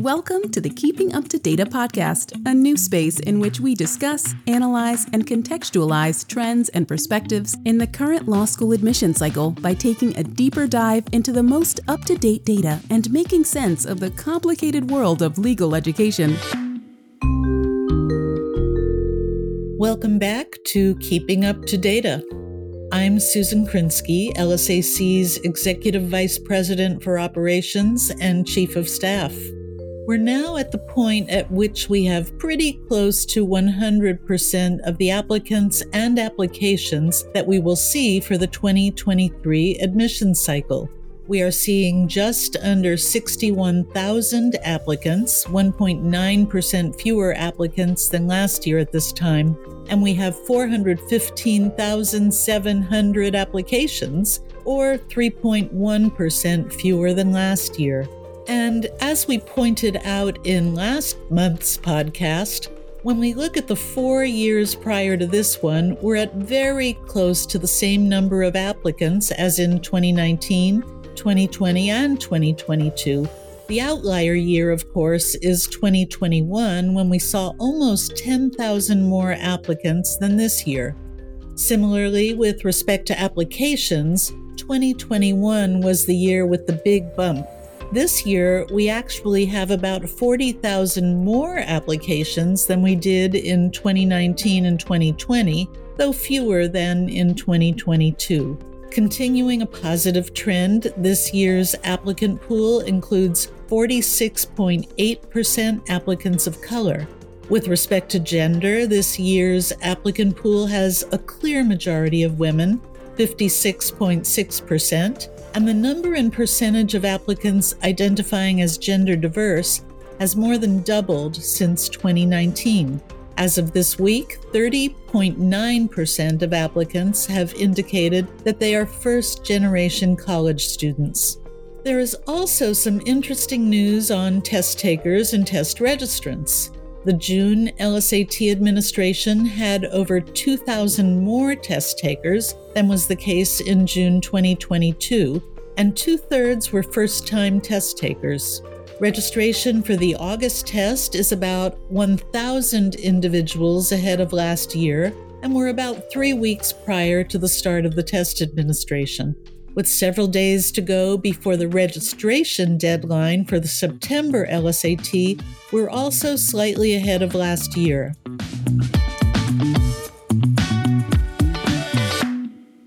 Welcome to the Keeping Up to Data podcast, a new space in which we discuss, analyze, and contextualize trends and perspectives in the current law school admission cycle by taking a deeper dive into the most up-to-date data and making sense of the complicated world of legal education. Welcome back to Keeping Up to Data. I'm Susan Krinsky, LSAC's Executive Vice President for Operations and Chief of Staff. We're now at the point at which we have pretty close to 100% of the applicants and applications that we will see for the 2023 admission cycle. We are seeing just under 61,000 applicants, 1.9% fewer applicants than last year at this time, and we have 415,700 applications, or 3.1% fewer than last year. And as we pointed out in last month's podcast, when we look at the 4 years prior to this one, we're at very close to the same number of applicants as in 2019, 2020, and 2022. The outlier year, of course, is 2021, when we saw almost 10,000 more applicants than this year. Similarly, with respect to applications, 2021 was the year with the big bump. This year, we actually have about 40,000 more applications than we did in 2019 and 2020, though fewer than in 2022. Continuing a positive trend, this year's applicant pool includes 46.8% applicants of color. With respect to gender, this year's applicant pool has a clear majority of women, 56.6%, and the number and percentage of applicants identifying as gender diverse has more than doubled since 2019. As of this week, 30.9% of applicants have indicated that they are first-generation college students. There is also some interesting news on test takers and test registrants. The June LSAT administration had over 2,000 more test takers than was the case in June 2022, and two-thirds were first-time test takers. Registration for the August test is about 1,000 individuals ahead of last year, and we're about 3 weeks prior to the start of the test administration. With several days to go before the registration deadline for the September LSAT, we're also slightly ahead of last year.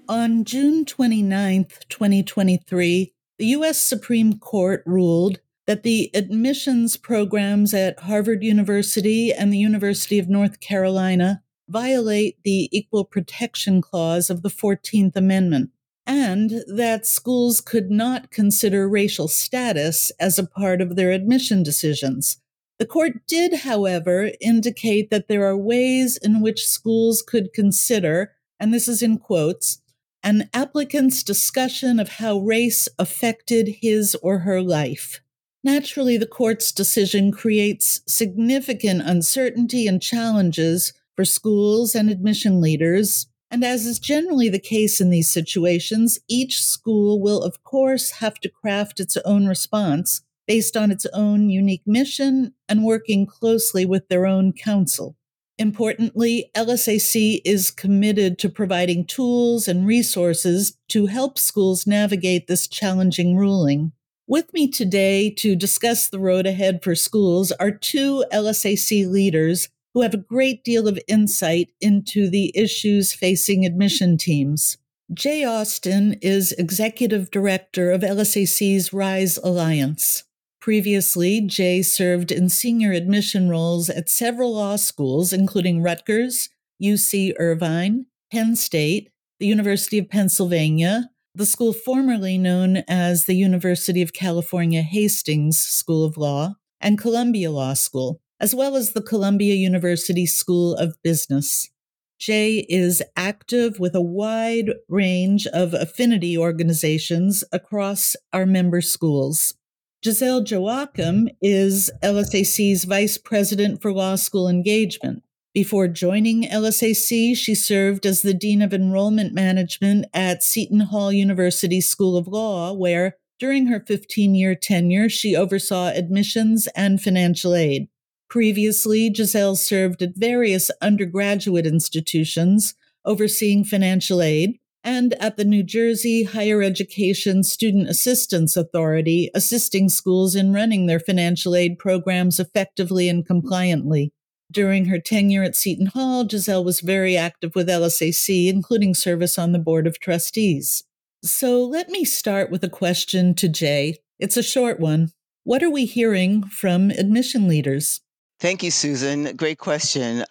On June 29, 2023, the U.S. Supreme Court ruled that the admissions programs at Harvard University and the University of North Carolina violate the Equal Protection Clause of the 14th Amendment, and that schools could not consider racial status as a part of their admission decisions. The court did, however, indicate that there are ways in which schools could consider, and this is in quotes, an applicant's discussion of how race affected his or her life. Naturally, the court's decision creates significant uncertainty and challenges for schools and admission leaders. And as is generally the case in these situations, each school will, of course, have to craft its own response based on its own unique mission and working closely with their own counsel. Importantly, LSAC is committed to providing tools and resources to help schools navigate this challenging ruling. With me today to discuss the road ahead for schools are two LSAC leaders who have a great deal of insight into the issues facing admission teams. Jay Austin is Executive Director of LSAC's RISE Alliance. Previously, Jay served in senior admission roles at several law schools, including Rutgers, UC Irvine, Penn State, the University of Pennsylvania, the school formerly known as the University of California Hastings School of Law, and Columbia Law School, as well as the Columbia University School of Business. Jay is active with a wide range of affinity organizations across our member schools. Gisele Joachim is LSAC's Vice President for Law School Engagement. Before joining LSAC, she served as the Dean of Enrollment Management at Seton Hall University School of Law, where During her 15-year tenure, she oversaw admissions and financial aid. Previously, Gisele served at various undergraduate institutions, overseeing financial aid, and at the New Jersey Higher Education Student Assistance Authority, assisting schools in running their financial aid programs effectively and compliantly. During her tenure at Seton Hall, Gisele was very active with LSAC, including service on the Board of Trustees. So let me start with a question to Jay. It's a short one. What are we hearing from admission leaders? Thank you, Susan. Great question.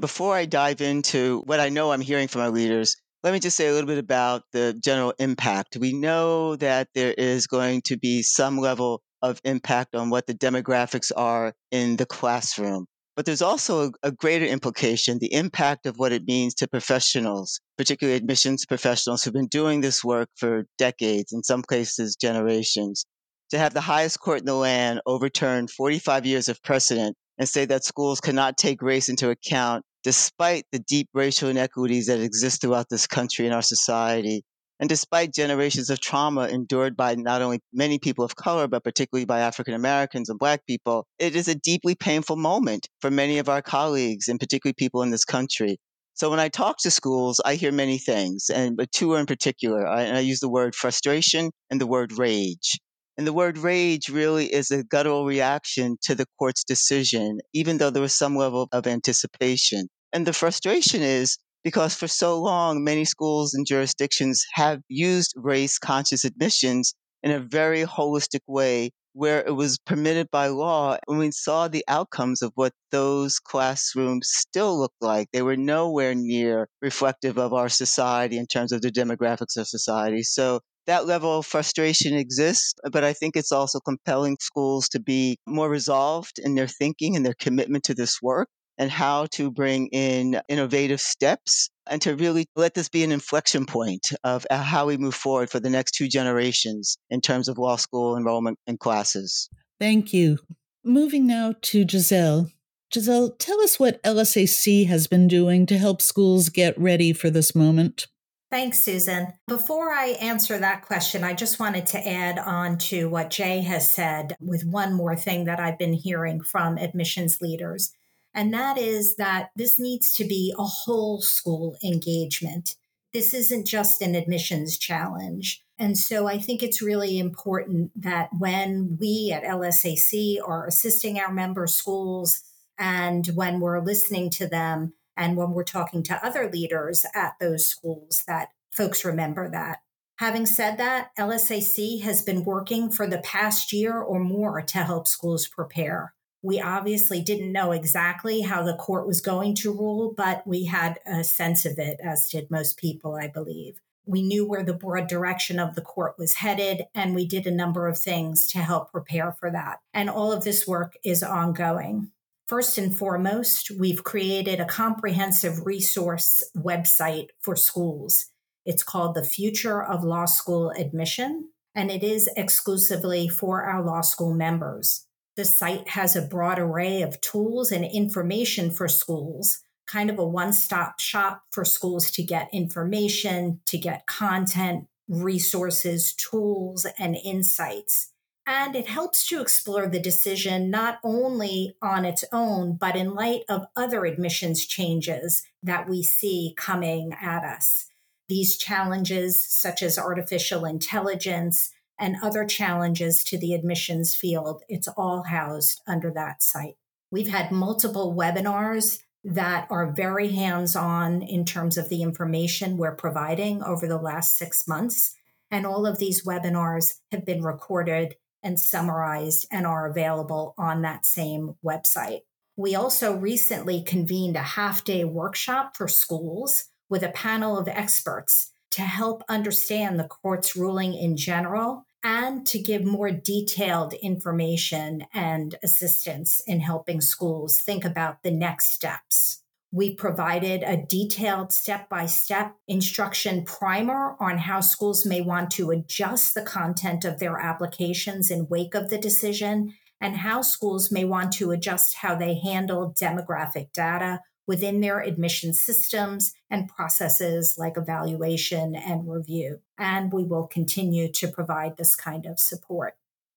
Before I dive into what I know I'm hearing from our leaders, let me just say a little bit about the general impact. We know that there is going to be some level of impact on what the demographics are in the classroom. But there's also a greater implication, the impact of what it means to professionals, particularly admissions professionals who've been doing this work for decades, in some cases generations. To have the highest court in the land overturn 45 years of precedent and say that schools cannot take race into account despite the deep racial inequities that exist throughout this country and our society, and despite generations of trauma endured by not only many people of color, but particularly by African Americans and Black people, it is a deeply painful moment for many of our colleagues and particularly people in this country. So when I talk to schools, I hear many things, but two are in particular. I use the word frustration and the word rage. And the word rage really is a guttural reaction to the court's decision, even though there was some level of anticipation. And the frustration is, because for so long, many schools and jurisdictions have used race-conscious admissions in a very holistic way where it was permitted by law. And we saw the outcomes of what those classrooms still looked like. They were nowhere near reflective of our society in terms of the demographics of society. So that level of frustration exists, but I think it's also compelling schools to be more resolved in their thinking and their commitment to this work, and how to bring in innovative steps and to really let this be an inflection point of how we move forward for the next two generations in terms of law school enrollment and classes. Thank you. Moving now to Gisele. Gisele, tell us what LSAC has been doing to help schools get ready for this moment. Thanks, Susan. Before I answer that question, I just wanted to add on to what Jay has said with one more thing that I've been hearing from admissions leaders. And that is that this needs to be a whole school engagement. This isn't just an admissions challenge. And so I think it's really important that when we at LSAC are assisting our member schools and when we're listening to them and when we're talking to other leaders at those schools, that folks remember that. Having said that, LSAC has been working for the past year or more to help schools prepare. We obviously didn't know exactly how the court was going to rule, but we had a sense of it, as did most people, I believe. We knew where the broad direction of the court was headed, and we did a number of things to help prepare for that. And all of this work is ongoing. First and foremost, we've created a comprehensive resource website for schools. It's called the Future of Law School Admission, and it is exclusively for our law school members. The site has a broad array of tools and information for schools, kind of a one-stop shop for schools to get information, to get content, resources, tools, and insights. And it helps to explore the decision not only on its own, but in light of other admissions changes that we see coming at us. These challenges, such as artificial intelligence, and other challenges to the admissions field, it's all housed under that site. We've had multiple webinars that are very hands-on in terms of the information we're providing over the last 6 months. And all of these webinars have been recorded and summarized and are available on that same website. We also recently convened a half-day workshop for schools with a panel of experts to help understand the court's ruling in general, and to give more detailed information and assistance in helping schools think about the next steps. We provided a detailed step-by-step instruction primer on how schools may want to adjust the content of their applications in wake of the decision, and how schools may want to adjust how they handle demographic data within their admission systems and processes like evaluation and review. and we will continue to provide this kind of support.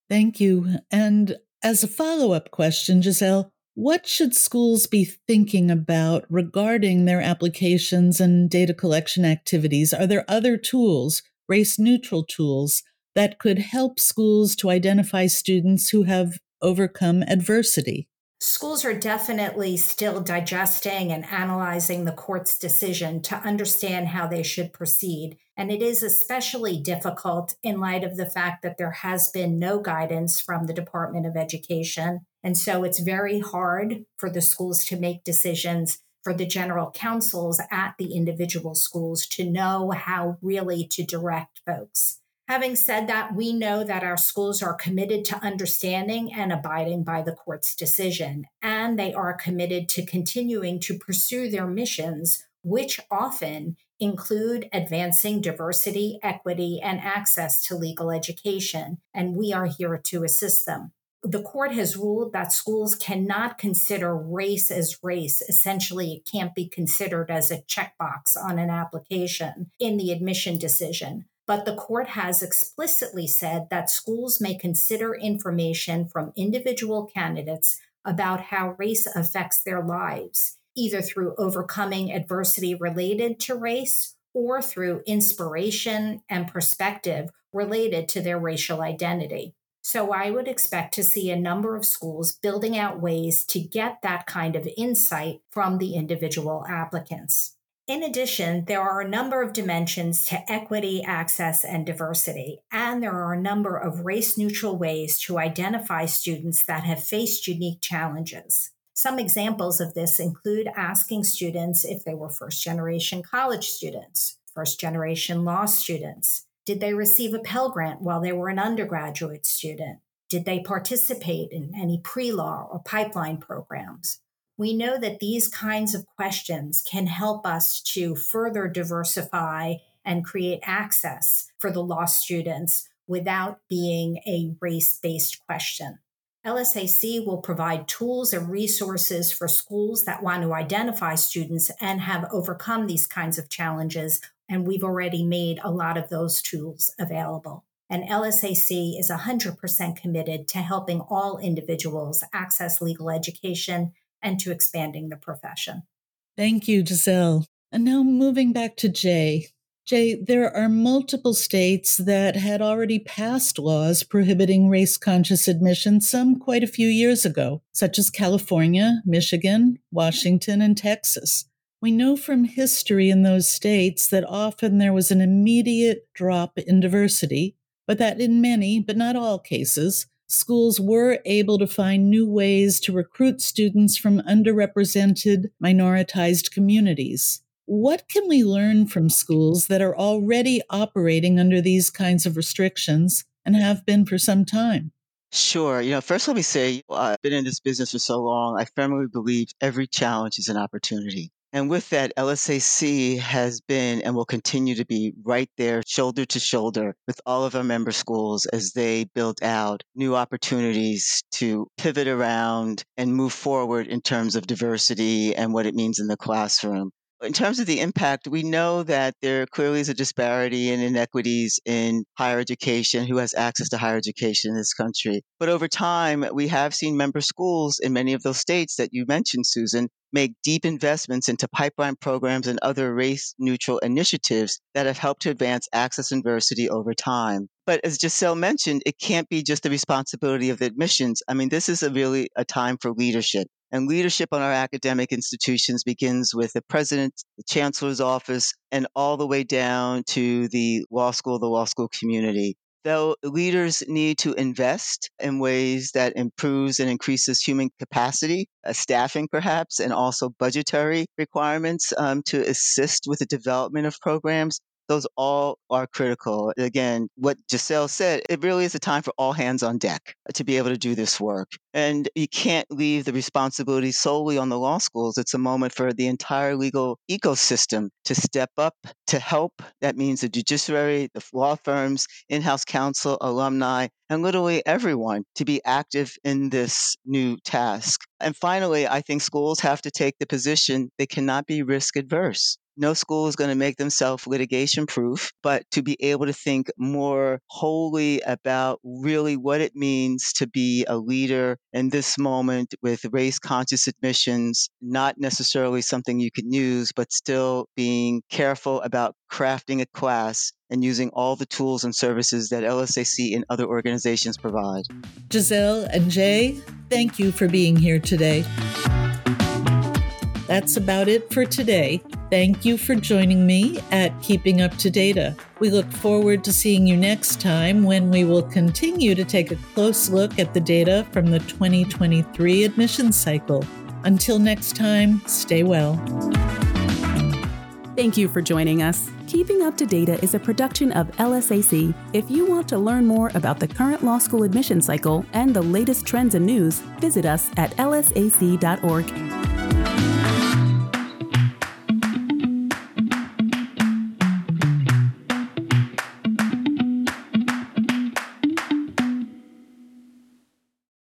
Thank you. And as a follow-up question, Gisele, what should schools be thinking about regarding their applications and data collection activities? Are there other tools, race-neutral tools, that could help schools to identify students who have overcome adversity? Schools are definitely still digesting and analyzing the court's decision to understand how they should proceed. And it is especially difficult in light of the fact that there has been no guidance from the Department of Education. And so it's very hard for the schools to make decisions, for the general counsels at the individual schools to know how really to direct folks. Having said that, we know that our schools are committed to understanding and abiding by the court's decision, and they are committed to continuing to pursue their missions, which often include advancing diversity, equity, and access to legal education, and we are here to assist them. The court has ruled that schools cannot consider race as race. Essentially, it can't be considered as a checkbox on an application in the admission decision. But the court has explicitly said that schools may consider information from individual candidates about how race affects their lives, either through overcoming adversity related to race or through inspiration and perspective related to their racial identity. So I would expect to see a number of schools building out ways to get that kind of insight from the individual applicants. In addition, there are a number of dimensions to equity, access, and diversity, and there are a number of race-neutral ways to identify students that have faced unique challenges. Some examples of this include asking students if they were first-generation college students, first-generation law students. Did they receive a Pell Grant while they were an undergraduate student? Did they participate in any pre-law or pipeline programs? We know that these kinds of questions can help us to further diversify and create access for the law students without being a race-based question. LSAC will provide tools and resources for schools that want to identify students and have overcome these kinds of challenges, and we've already made a lot of those tools available. And LSAC is 100% committed to helping all individuals access legal education and to expanding the profession. Thank you, Gisele. And now moving back to Jay. Jay, there are multiple states that had already passed laws prohibiting race-conscious admission, some quite a few years ago, such as California, Michigan, Washington, and Texas. We know from history in those states that often there was an immediate drop in diversity, but that in many, but not all cases, schools were able to find new ways to recruit students from underrepresented, minoritized communities. What can we learn from schools that are already operating under these kinds of restrictions and have been for some time? Sure. First, let me say, I've been in this business for so long, I firmly believe every challenge is an opportunity. And with that, LSAC has been and will continue to be right there, shoulder to shoulder with all of our member schools as they build out new opportunities to pivot around and move forward in terms of diversity and what it means in the classroom. In terms of the impact, we know that there clearly is a disparity and inequities in higher education, who has access to higher education in this country. But over time, we have seen member schools in many of those states that you mentioned, Susan, make deep investments into pipeline programs and other race-neutral initiatives that have helped to advance access and diversity over time. But as Gisele mentioned, it can't be just the responsibility of the admissions. This is really a time for leadership. And leadership on our academic institutions begins with the president, the chancellor's office, and all the way down to the law school community. Though leaders need to invest in ways that improves and increases human capacity, staffing perhaps, and also budgetary requirements to assist with the development of programs, those all are critical. Again, what Gisele said, it really is a time for all hands on deck to be able to do this work. And you can't leave the responsibility solely on the law schools. It's a moment for the entire legal ecosystem to step up, to help. That means the judiciary, the law firms, in-house counsel, alumni, and literally everyone to be active in this new task. And finally, I think schools have to take the position they cannot be risk adverse. No school is going to make themselves litigation proof, but to be able to think more wholly about really what it means to be a leader in this moment with race-conscious admissions, not necessarily something you can use, but still being careful about crafting a class and using all the tools and services that LSAC and other organizations provide. Gisele and Jay, thank you for being here today. That's about it for today. Thank you for joining me at Keeping Up to Data. We look forward to seeing you next time when we will continue to take a close look at the data from the 2023 admissions cycle. Until next time, stay well. Thank you for joining us. Keeping Up to Data is a production of LSAC. If you want to learn more about the current law school admission cycle and the latest trends and news, visit us at lsac.org.